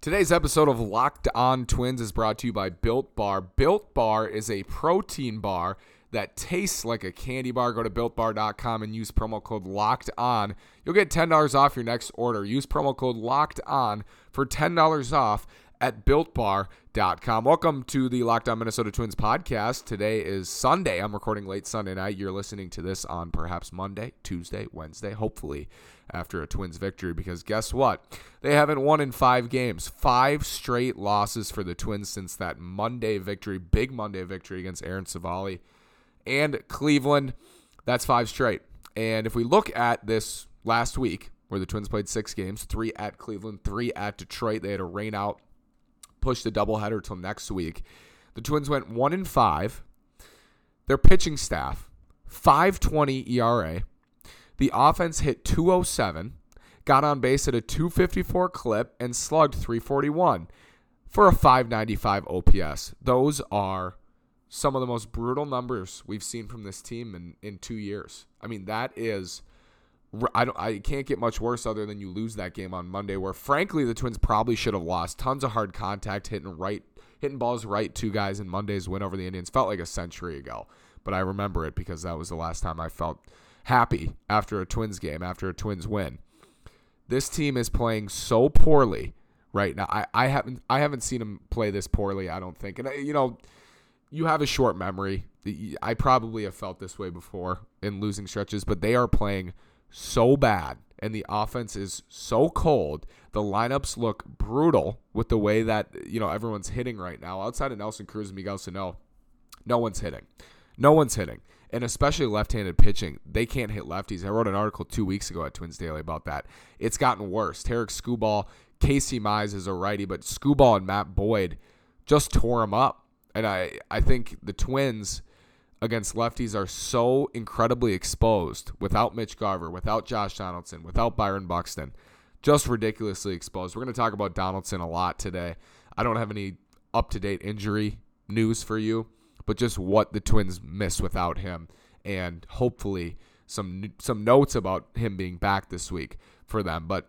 Today's episode of Locked On Twins is brought to you by Built Bar. Built Bar is a protein bar that tastes like a candy bar. Go to BuiltBar.com and use promo code Locked On. You'll get $10 off your next order. Use promo code Locked On for $10 off at BuiltBar.com. Welcome to the Locked On Minnesota Twins podcast. Today is Sunday. I'm recording late Sunday night. You're listening to this on perhaps Monday, Tuesday, Wednesday, hopefully after a Twins victory, because guess what? They haven't won in 5 games. 5 straight losses for the Twins since that Monday victory, big Monday victory against Aaron Civale and Cleveland. That's 5 straight. And if we look at this last week where the Twins played 6 games, 3 at Cleveland, 3 at Detroit, they had a rain out, push the doubleheader till next week. The Twins went 1-5. Their pitching staff, 5.20 ERA. The offense hit 207, got on base at a 254 clip, and slugged 341 for a 595 OPS. Those are some of the most brutal numbers we've seen from this team in 2 years. I mean, that is... I can't get much worse other than you lose that game on Monday, where frankly the Twins probably should have lost. Tons of hard contact, hitting balls right to guys in Monday's win over the Indians. Felt like a century ago, but I remember it because that was the last time I felt happy after a Twins game, after a Twins win. This team is playing so poorly right now. I haven't seen them play this poorly, I don't think. And you know, you have a short memory. I probably have felt this way before in losing stretches, but they are playing so bad, and the offense is so cold. The lineups look brutal with the way that, you know, everyone's hitting right now. Outside of Nelson Cruz and Miguel Sano, no one's hitting, and especially left-handed pitching. They can't hit lefties. I wrote an article 2 weeks ago at Twins Daily about that. It's gotten worse. Tarek Skubal, Casey Mize is a righty, but Skubal and Matt Boyd just tore him up, and I think the Twins against lefties are so incredibly exposed without Mitch Garver, without Josh Donaldson, without Byron Buxton, just ridiculously exposed. We're going to talk about Donaldson a lot today. I don't have any up-to-date injury news for you, but just what the Twins miss without him, and hopefully some notes about him being back this week for them. But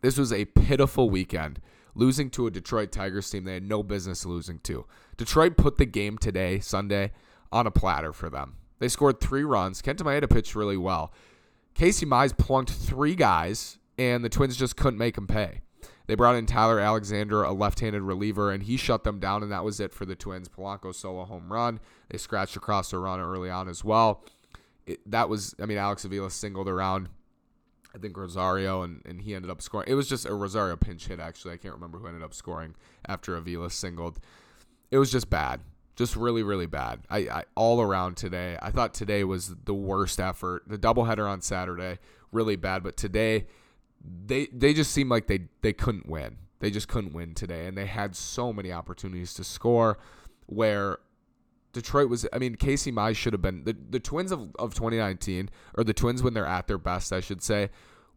this was a pitiful weekend, losing to a Detroit Tigers team they had no business losing to. Detroit put the game today, Sunday, on a platter for them. They scored 3 runs. Kenta Maeda pitched really well. Casey Mize plunked 3 guys, and the Twins just couldn't make him pay. They brought in Tyler Alexander, a left-handed reliever, and he shut them down, and that was it for the Twins. Polanco's solo home run. They scratched across a run early on as well. Alex Avila singled around, I think, Rosario, and he ended up scoring. It was just a Rosario pinch hit, actually. I can't remember who ended up scoring after Avila singled. It was just bad. Just really, really bad. I all around today. I thought today was the worst effort. The doubleheader on Saturday, really bad. But today, they just seemed like they couldn't win. They just couldn't win today. And they had so many opportunities to score where Detroit was, I mean, Casey Mize should have been, the Twins of 2019, or the Twins when they're at their best, I should say,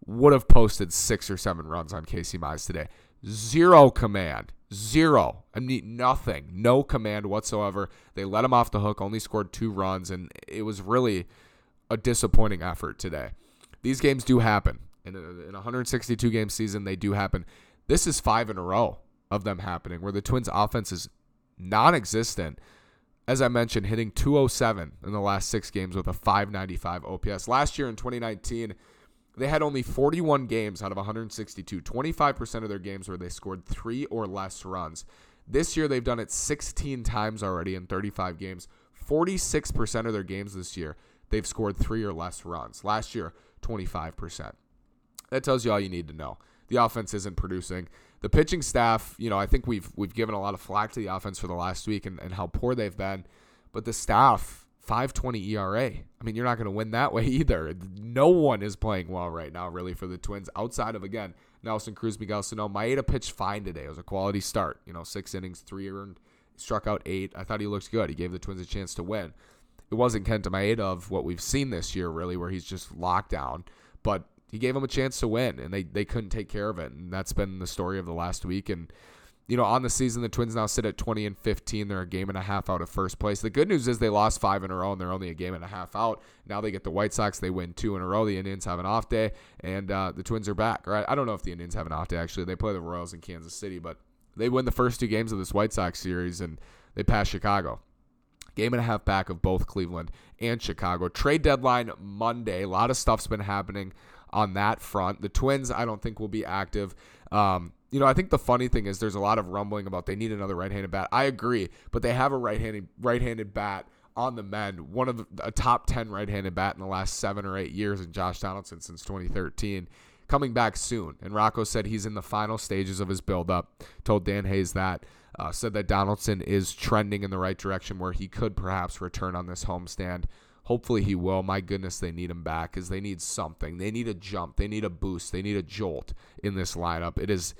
would have posted 6 or 7 runs on Casey Mize today. Zero command. Zero. I mean, nothing. No command whatsoever. They let him off the hook, only scored 2 runs, and it was really a disappointing effort today. These games do happen. In a 162-game season, they do happen. This is 5 in a row of them happening, where the Twins' offense is non-existent. As I mentioned, hitting 207 in the last 6 games with a 595 OPS. Last year in 2019, they had only 41 games out of 162. 25% of their games where they scored 3 or less runs. This year, they've done it 16 times already in 35 games. 46% of their games this year, they've scored 3 or less runs. Last year, 25%. That tells you all you need to know. The offense isn't producing. The pitching staff, you know, I think we've given a lot of flack to the offense for the last week and how poor they've been. But the staff, 5.20 ERA. I mean, you're not going to win that way either. No one is playing well right now, really, for the Twins outside of, again, Nelson Cruz, Miguel Sano. Maeda pitched fine today. It was a quality start. You know, 6 innings, 3 earned, struck out 8. I thought he looked good. He gave the Twins a chance to win. It wasn't Kenta Maeda of what we've seen this year, really, where he's just locked down. But he gave him a chance to win, and they couldn't take care of it. And that's been the story of the last week. And you know, on the season, the Twins now sit at 20-15. They're a game and a half out of first place. The good news is they lost 5 in a row, and they're only a game and a half out. Now they get the White Sox. They win 2 in a row. The Indians have an off day, and the Twins are back. Right? I don't know if the Indians have an off day, actually. They play the Royals in Kansas City, but they win the first 2 games of this White Sox series, and they pass Chicago. Game and a half back of both Cleveland and Chicago. Trade deadline Monday. A lot of stuff's been happening on that front. The Twins, I don't think, will be active. You know, I think the funny thing is there's a lot of rumbling about they need another right-handed bat. I agree, but they have a right-handed bat on the mend, one of a top 10 right-handed bat in the last 7 or 8 years in Josh Donaldson since 2013. Coming back soon. And Rocco said he's in the final stages of his buildup. Told Dan Hayes that. Said that Donaldson is trending in the right direction where he could perhaps return on this homestand. Hopefully he will. My goodness, they need him back because they need something. They need a jump. They need a boost. They need a jolt in this lineup. It is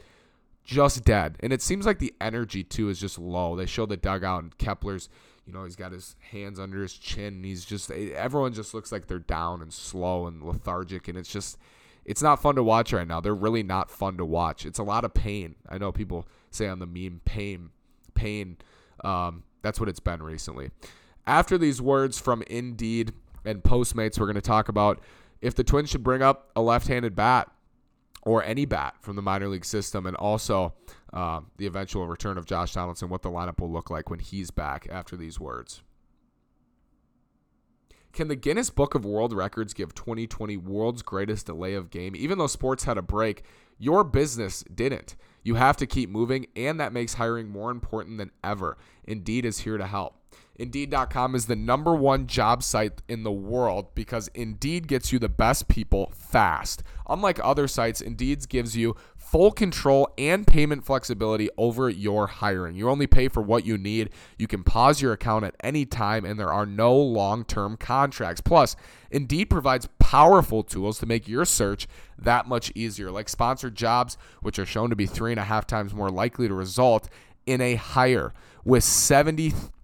just dead. And it seems like the energy, too, is just low. They show the dugout and Kepler's, you know, he's got his hands under his chin. And he's just, everyone just looks like they're down and slow and lethargic. And it's just, it's not fun to watch right now. They're really not fun to watch. It's a lot of pain. I know people say on the meme, pain. That's what it's been recently. After these words from Indeed and Postmates, we're going to talk about if the Twins should bring up a left-handed bat or any bat from the minor league system, and also the eventual return of Josh Donaldson, what the lineup will look like when he's back after these words. Can the Guinness Book of World Records give 2020 world's greatest delay of game? Even though sports had a break, your business didn't. You have to keep moving, and that makes hiring more important than ever. Indeed is here to help. Indeed.com is the #1 job site in the world because Indeed gets you the best people fast. Unlike other sites, Indeed gives you full control and payment flexibility over your hiring. You only pay for what you need. You can pause your account at any time, and there are no long-term contracts. Plus, Indeed provides powerful tools to make your search that much easier, like sponsored jobs, which are shown to be 3.5 times more likely to result in a hire, with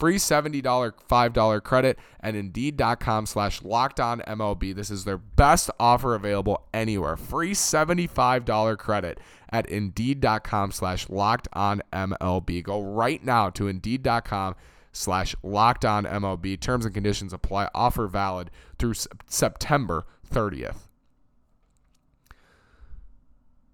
$5 credit at Indeed.com/LockedOnMLB. This is their best offer available anywhere. Free $75 credit at Indeed.com/LockedOnMLB. Go right now to Indeed.com/LockedOnMLB. Terms and conditions apply. Offer valid through September 30th.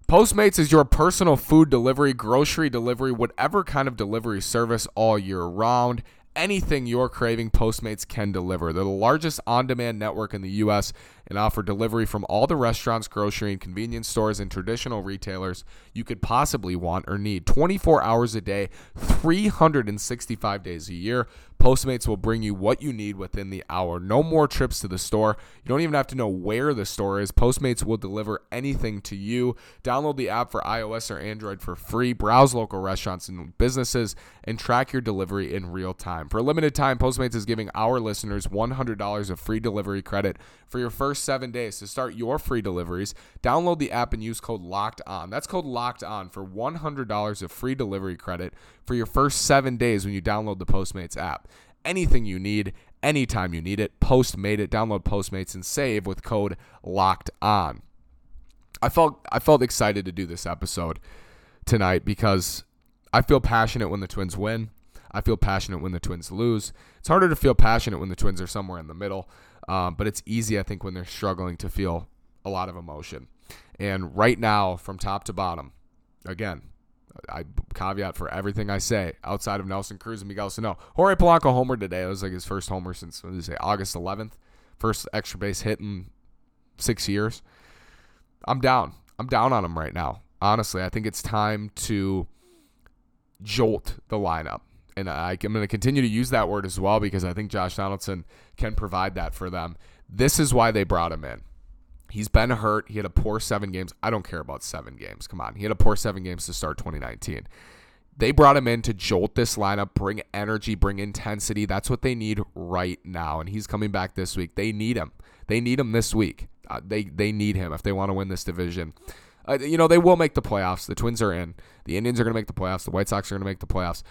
Postmates is your personal food delivery, grocery delivery, whatever kind of delivery service all year round. Anything you're craving, Postmates can deliver. They're the largest on-demand network in the U.S. and offer delivery from all the restaurants, grocery, and convenience stores and traditional retailers you could possibly want or need. 24 hours a day, 365 days a year, Postmates will bring you what you need within the hour. No more trips to the store. You don't even have to know where the store is. Postmates will deliver anything to you. Download the app for iOS or Android for free. Browse local restaurants and businesses and track your delivery in real time. For a limited time, Postmates is giving our listeners $100 of free delivery credit for your first 7 days to start your free deliveries. Download the app and use code LOCKEDON. That's code LOCKEDON for $100 of free delivery credit for your first 7 days when you download the Postmates app. Anything you need, anytime you need it, Postmate it. Download Postmates and save with code LOCKEDON. I felt excited to do this episode tonight because I feel passionate when the Twins win. I feel passionate when the Twins lose. It's harder to feel passionate when the Twins are somewhere in the middle, but it's easy, I think, when they're struggling to feel a lot of emotion. And right now, from top to bottom, again, I caveat for everything I say outside of Nelson Cruz and Miguel Sano. Jorge Polanco homered today. It was like his first homer since, what did they say, August 11th. First extra base hit in 6 years. I'm down. I'm down on him right now. Honestly, I think it's time to jolt the lineup. And I'm going to continue to use that word as well because I think Josh Donaldson can provide that for them. This is why they brought him in. He's been hurt. He had a poor 7 games. I don't care about 7 games. Come on. He had a poor 7 games to start 2019. They brought him in to jolt this lineup, bring energy, bring intensity. That's what they need right now, and he's coming back this week. They need him. They need him this week. They need him if they want to win this division. They will make the playoffs. The Twins are in. The Indians are going to make the playoffs. The White Sox are going to make the playoffs.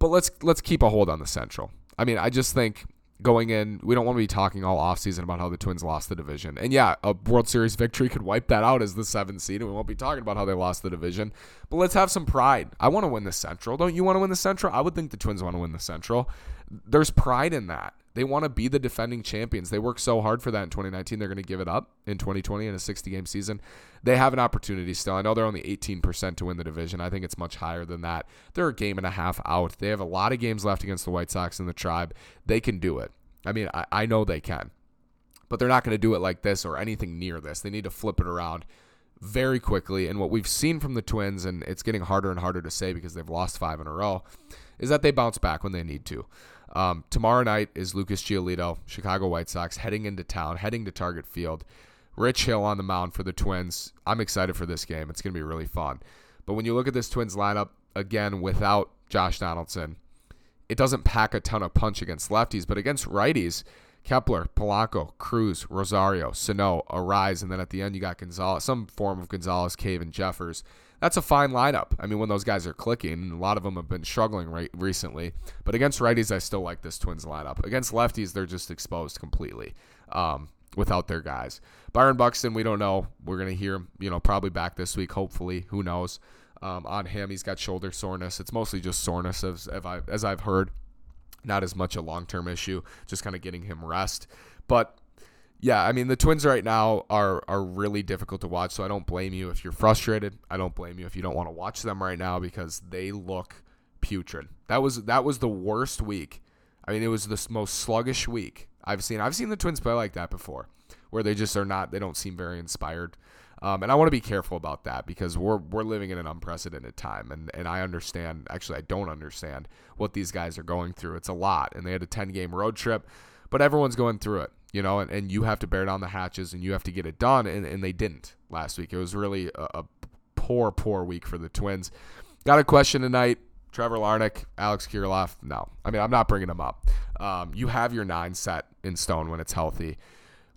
But let's keep a hold on the Central. I mean, I just think going in, we don't want to be talking all offseason about how the Twins lost the division. And yeah, a World Series victory could wipe that out as the 7th seed, and we won't be talking about how they lost the division. But let's have some pride. I want to win the Central. Don't you want to win the Central? I would think the Twins want to win the Central. There's pride in that. They want to be the defending champions. They worked so hard for that in 2019. They're going to give it up in 2020 in a 60-game season. They have an opportunity still. I know they're only 18% to win the division. I think it's much higher than that. They're a game and a half out. They have a lot of games left against the White Sox and the Tribe. They can do it. I mean, I know they can. But they're not going to do it like this or anything near this. They need to flip it around very quickly. And what we've seen from the Twins, and it's getting harder and harder to say because they've lost 5 in a row, is that they bounce back when they need to. Tomorrow night is Lucas Giolito, Chicago White Sox, heading into town, heading to Target Field. Rich Hill on the mound for the Twins. I'm excited for this game. It's going to be really fun. But when you look at this Twins lineup, again, without Josh Donaldson, it doesn't pack a ton of punch against lefties. But against righties, Kepler, Polanco, Cruz, Rosario, Sano, Arise, and then at the end you got Gonzalez, some form of Gonzalez, Cave, and Jeffers. That's a fine lineup. I mean, when those guys are clicking, a lot of them have been struggling recently. But against righties, I still like this Twins lineup. Against lefties, they're just exposed completely without their guys. Byron Buxton, we don't know. We're going to hear him, probably back this week, hopefully. Who knows? On him, he's got shoulder soreness. It's mostly just soreness, as I've heard. Not as much a long-term issue, just kind of getting him rest. But yeah, I mean, the Twins right now are really difficult to watch, so I don't blame you if you're frustrated. I don't blame you if you don't want to watch them right now because they look putrid. That was the worst week. I mean, it was the most sluggish week I've seen. I've seen the Twins play like that before, where they just they don't seem very inspired. And I want to be careful about that because we're living in an unprecedented time. And I don't understand what these guys are going through. It's a lot. And they had a 10-game road trip, but everyone's going through it. And you have to bear down the hatches and you have to get it done. And they didn't last week. It was really a poor, poor week for the Twins. Got a question tonight. Trevor Larnach, Alex Kirilloff. No, I mean, I'm not bringing them up. You have your 9 set in stone when it's healthy.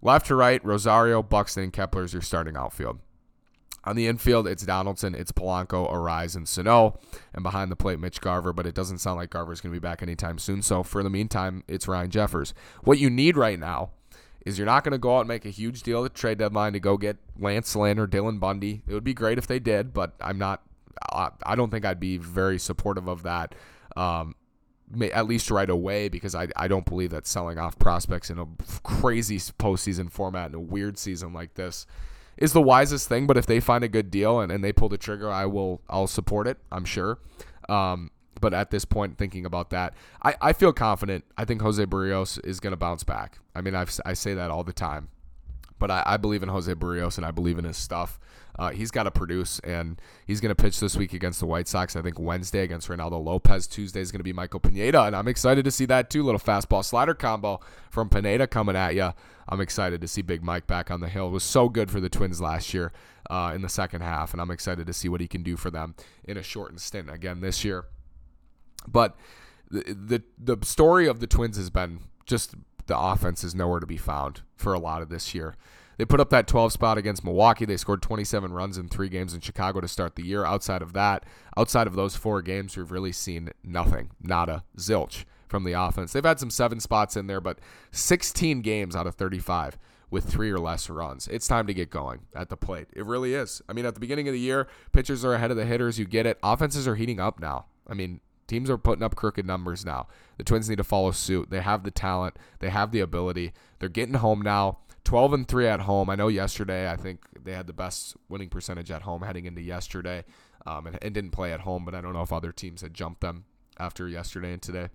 Left to right, Rosario, Buxton, and Kepler is your starting outfield. On the infield, it's Donaldson, it's Polanco, Arise, and Sano. And behind the plate, Mitch Garver, but it doesn't sound like Garver's going to be back anytime soon. So for the meantime, it's Ryan Jeffers. What you need right now is you're not going to go out and make a huge deal at the trade deadline to go get Lance Lynn or Dylan Bundy. It would be great if they did, but I don't think I'd be very supportive of that, at least right away, because I don't believe that selling off prospects in a crazy postseason format in a weird season like this is the wisest thing. But if they find a good deal and they pull the trigger, I'll support it, I'm sure. But at this point, thinking about that, I feel confident. I think José Berríos is going to bounce back. I mean, I say that all the time, but I believe in José Berríos and I believe in his stuff. He's got to produce, and he's going to pitch this week against the White Sox. I think Wednesday against Ronaldo Lopez. Tuesday is going to be Michael Pineda, and I'm excited to see that too. Little fastball slider combo from Pineda coming at you. I'm excited to see Big Mike back on the hill. It was so good for the Twins last year in the second half, and I'm excited to see what he can do for them in a shortened stint again this year. But the story of the Twins has been just the offense is nowhere to be found for a lot of this year. They put up that 12 spot against Milwaukee. They scored 27 runs in 3 games in Chicago to start the year. Outside of those 4 games, we've really seen nothing, nada, zilch from the offense. They've had some 7 spots in there, but 16 games out of 35 with 3 or less runs. It's time to get going at the plate. It really is. I mean, at the beginning of the year, pitchers are ahead of the hitters. You get it. Offenses are heating up now. I mean, teams are putting up crooked numbers now. The Twins need to follow suit. They have the talent. They have the ability. They're getting home now. 12-3 at home. I know yesterday, I think they had the best winning percentage at home heading into yesterday, and didn't play at home, but I don't know if other teams had jumped them after yesterday and today.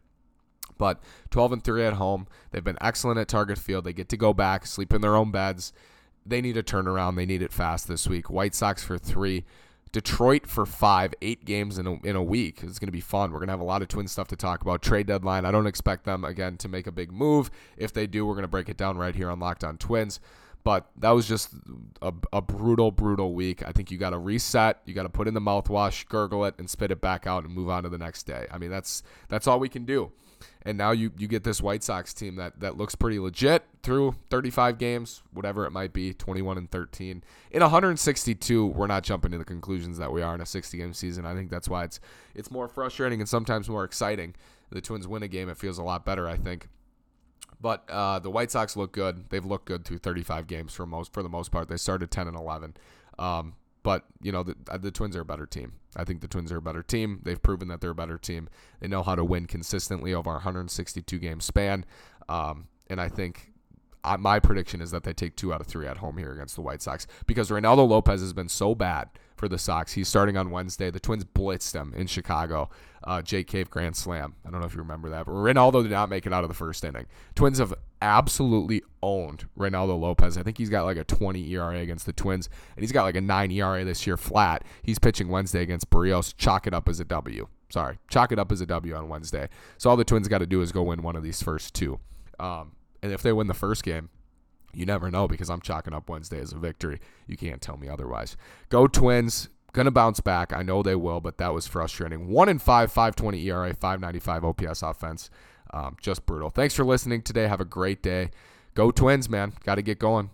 But 12-3 at home. They've been excellent at Target Field. They get to go back, sleep in their own beds. They need a turnaround. They need it fast this week. White Sox for 3. Detroit for 5, 8 games in a week. It's going to be fun. We're going to have a lot of Twin stuff to talk about. Trade deadline, I don't expect them, again, to make a big move. If they do, we're going to break it down right here on Locked On Twins. But that was just a brutal, brutal week. I think you got to reset. You got to put in the mouthwash, gurgle it, and spit it back out and move on to the next day. I mean, that's all we can do. And now you get this White Sox team that looks pretty legit through 35 games, whatever it might be, 21-13. In 162, we're not jumping to the conclusions that we are in a 60-game season. I think that's why it's more frustrating and sometimes more exciting. The Twins win a game, it feels a lot better, I think. But the White Sox look good. They've looked good through 35 games for the most part. They started 10-11. But, you know, the Twins are a better team. I think the Twins are a better team. They've proven that they're a better team. They know how to win consistently over a 162-game span. And I think my prediction is that they take 2 out of 3 at home here against the White Sox, because Ronaldo Lopez has been so bad for the Sox. He's starting on Wednesday. The Twins blitzed him in Chicago. Jake Cave grand slam. I don't know if you remember that, but Ronaldo did not make it out of the first inning. Twins have absolutely owned Ronaldo Lopez. I think he's got like a 20 ERA against the Twins, and he's got like a 9 ERA this year flat. He's pitching Wednesday against Berríos. Chalk it up as a W. Sorry, chalk it up as a W on Wednesday. So all the Twins got to do is go win one of these first two. And if they win the first game, you never know, because I'm chalking up Wednesday as a victory. You can't tell me otherwise. Go Twins. Going to bounce back. I know they will, but that was frustrating. 1-5, 5.20 ERA, 5.95 OPS offense. Just brutal. Thanks for listening today. Have a great day. Go Twins, man. Got to get going.